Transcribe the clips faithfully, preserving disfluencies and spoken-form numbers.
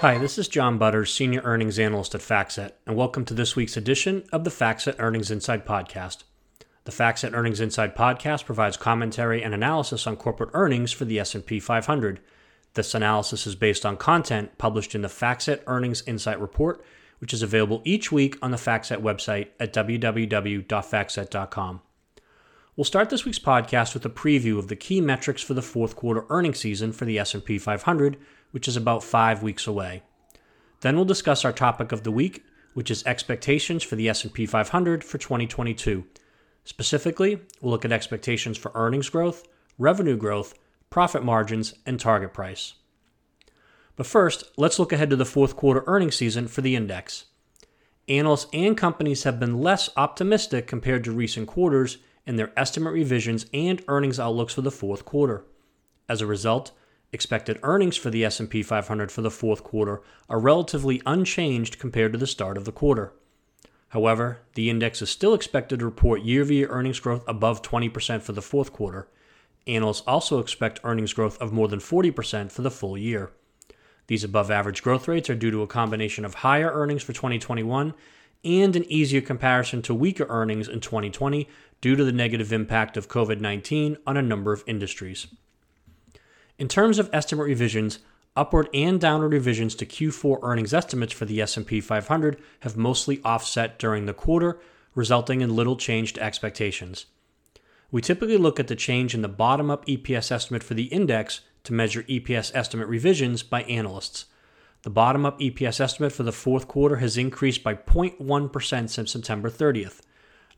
Hi, this is John Butters, Senior Earnings Analyst at FactSet, and welcome to this week's edition of the FactSet Earnings Inside Podcast. The FactSet Earnings Inside Podcast provides commentary and analysis on corporate earnings for the S and P five hundred. This analysis is based on content published in the FactSet Earnings Insight Report, which is available each week on the FactSet website at w w w dot factset dot com. We'll start this week's podcast with a preview of the key metrics for the fourth quarter earnings season for the S and P five hundred, which is about five weeks away. Then we'll discuss our topic of the week, which is expectations for the S and P five hundred for twenty twenty-two. Specifically, we'll look at expectations for earnings growth, revenue growth, profit margins, and target price. But first, let's look ahead to the fourth quarter earnings season for the index. Analysts and companies have been less optimistic compared to recent quarters in their estimate revisions and earnings outlooks for the fourth quarter. As a result, expected earnings for the S and P five hundred for the fourth quarter are relatively unchanged compared to the start of the quarter. However, the index is still expected to report year-over-year earnings growth above twenty percent for the fourth quarter. Analysts also expect earnings growth of more than forty percent for the full year. These above-average growth rates are due to a combination of higher earnings for twenty twenty-one and an easier comparison to weaker earnings in twenty twenty due to the negative impact of covid nineteen on a number of industries. In terms of estimate revisions, upward and downward revisions to Q four earnings estimates for the S and P five hundred have mostly offset during the quarter, resulting in little change to expectations. We typically look at the change in the bottom-up E P S estimate for the index to measure E P S estimate revisions by analysts. The bottom-up E P S estimate for the fourth quarter has increased by zero point one percent since September thirtieth.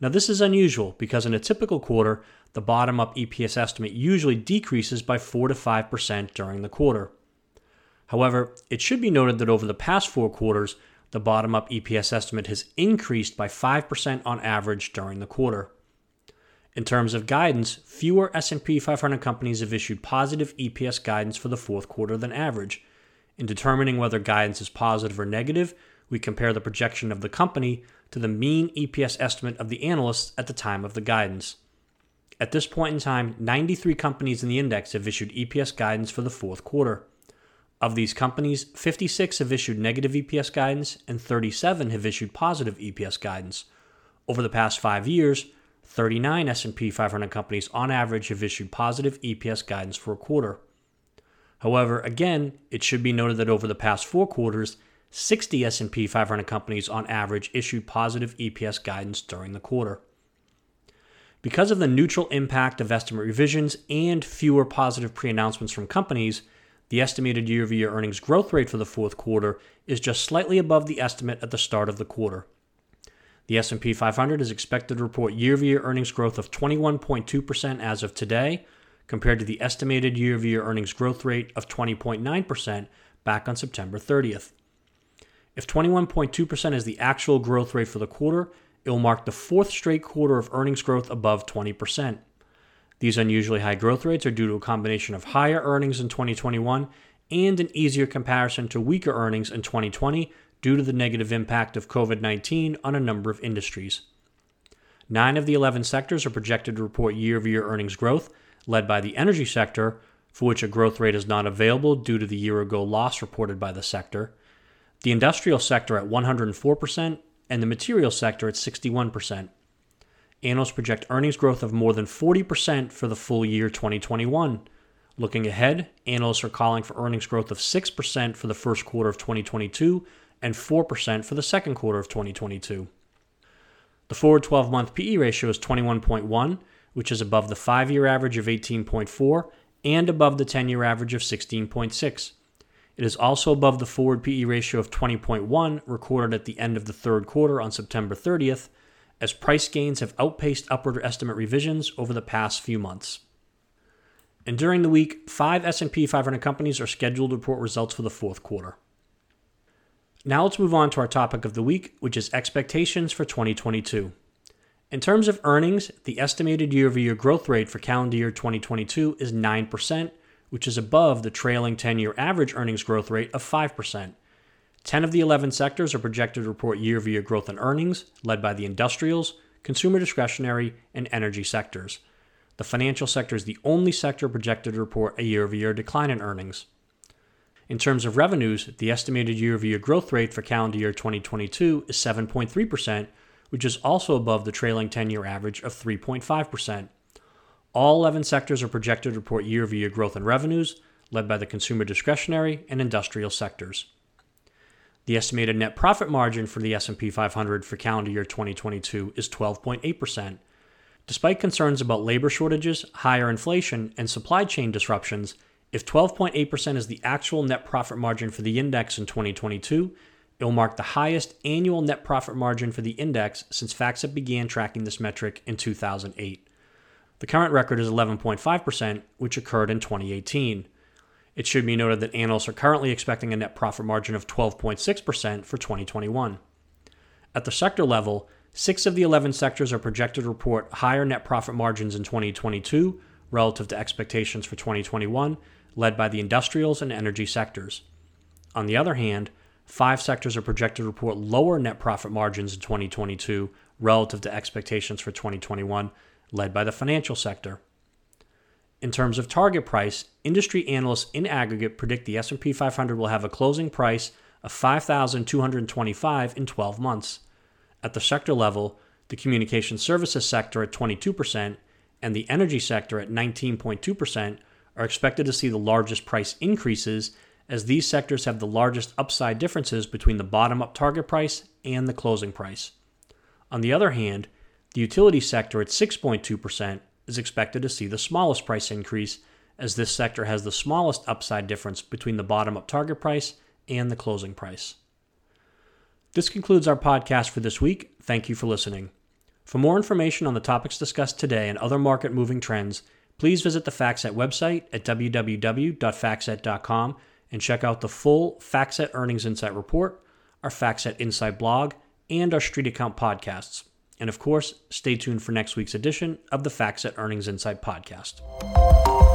Now, this is unusual because in a typical quarter, the bottom-up E P S estimate usually decreases by four to five percent during the quarter. However, it should be noted that over the past four quarters, the bottom-up E P S estimate has increased by five percent on average during the quarter. In terms of guidance, fewer S and P five hundred companies have issued positive E P S guidance for the fourth quarter than average. In determining whether guidance is positive or negative, we compare the projection of the company to the mean E P S estimate of the analysts at the time of the guidance. At this point in time, ninety-three companies in the index have issued E P S guidance for the fourth quarter. Of these companies, fifty-six have issued negative E P S guidance and thirty-seven have issued positive E P S guidance. Over the past five years, thirty-nine S and P five hundred companies on average have issued positive E P S guidance for a quarter. However, again, it should be noted that over the past four quarters, sixty S and P five hundred companies on average issued positive E P S guidance during the quarter. Because of the neutral impact of estimate revisions and fewer positive pre-announcements from companies, the estimated year-over-year earnings growth rate for the fourth quarter is just slightly above the estimate at the start of the quarter. The S and P five hundred is expected to report year-over-year earnings growth of twenty-one point two percent as of today, compared to the estimated year-over-year earnings growth rate of twenty point nine percent back on September thirtieth. If twenty-one point two percent is the actual growth rate for the quarter, it will mark the fourth straight quarter of earnings growth above twenty percent. These unusually high growth rates are due to a combination of higher earnings in twenty twenty-one and an easier comparison to weaker earnings in twenty twenty due to the negative impact of covid nineteen on a number of industries. Nine of the eleven sectors are projected to report year-over-year earnings growth, led by the energy sector, for which a growth rate is not available due to the year-ago loss reported by the sector, the industrial sector at one hundred four percent, and the materials sector at sixty-one percent. Analysts project earnings growth of more than forty percent for the full year twenty twenty-one. Looking ahead, analysts are calling for earnings growth of six percent for the first quarter of twenty twenty-two and four percent for the second quarter of twenty twenty-two. The forward twelve-month P E ratio is twenty-one point one, which is above the five-year average of eighteen point four and above the ten-year average of sixteen point six. It is also above the forward P E ratio of twenty point one recorded at the end of the third quarter on September thirtieth, as price gains have outpaced upward estimate revisions over the past few months. And during the week, five S and P five hundred companies are scheduled to report results for the fourth quarter. Now let's move on to our topic of the week, which is expectations for twenty twenty-two. In terms of earnings, the estimated year-over-year growth rate for calendar year twenty twenty-two is nine percent, which is above the trailing ten-year average earnings growth rate of five percent. ten of the eleven sectors are projected to report year-over-year growth in earnings, led by the industrials, consumer discretionary, and energy sectors. The financial sector is the only sector projected to report a year-over-year decline in earnings. In terms of revenues, the estimated year-over-year growth rate for calendar year twenty twenty-two is seven point three percent, which is also above the trailing ten-year average of three point five percent. All eleven sectors are projected to report year-over-year growth in revenues, led by the consumer discretionary and industrial sectors. The estimated net profit margin for the S and P five hundred for calendar year twenty twenty-two is twelve point eight percent. Despite concerns about labor shortages, higher inflation, and supply chain disruptions, if twelve point eight percent is the actual net profit margin for the index in twenty twenty-two, it will mark the highest annual net profit margin for the index since FactSet began tracking this metric in two thousand eight. The current record is eleven point five percent, which occurred in twenty eighteen. It should be noted that analysts are currently expecting a net profit margin of twelve point six percent for twenty twenty-one. At the sector level, six of the eleven sectors are projected to report higher net profit margins in twenty twenty-two relative to expectations for twenty twenty-one, led by the industrials and energy sectors. On the other hand, five sectors are projected to report lower net profit margins in twenty twenty-two relative to expectations for twenty twenty-one, led by the financial sector. In terms of target price, industry analysts in aggregate predict the S and P five hundred will have a closing price of five thousand two hundred twenty-five dollars in twelve months. At the sector level, the communication services sector at twenty-two percent and the energy sector at nineteen point two percent are expected to see the largest price increases, as these sectors have the largest upside differences between the bottom-up target price and the closing price. On the other hand, the utility sector at six point two percent is expected to see the smallest price increase, as this sector has the smallest upside difference between the bottom-up target price and the closing price. This concludes our podcast for this week. Thank you for listening. For more information on the topics discussed today and other market-moving trends, please visit the FactSet website at w w w dot factset dot com and check out the full FactSet Earnings Insight Report, our FactSet Insight blog, and our Street Account podcasts. And of course, stay tuned for next week's edition of the FactSet Earnings Insight Podcast.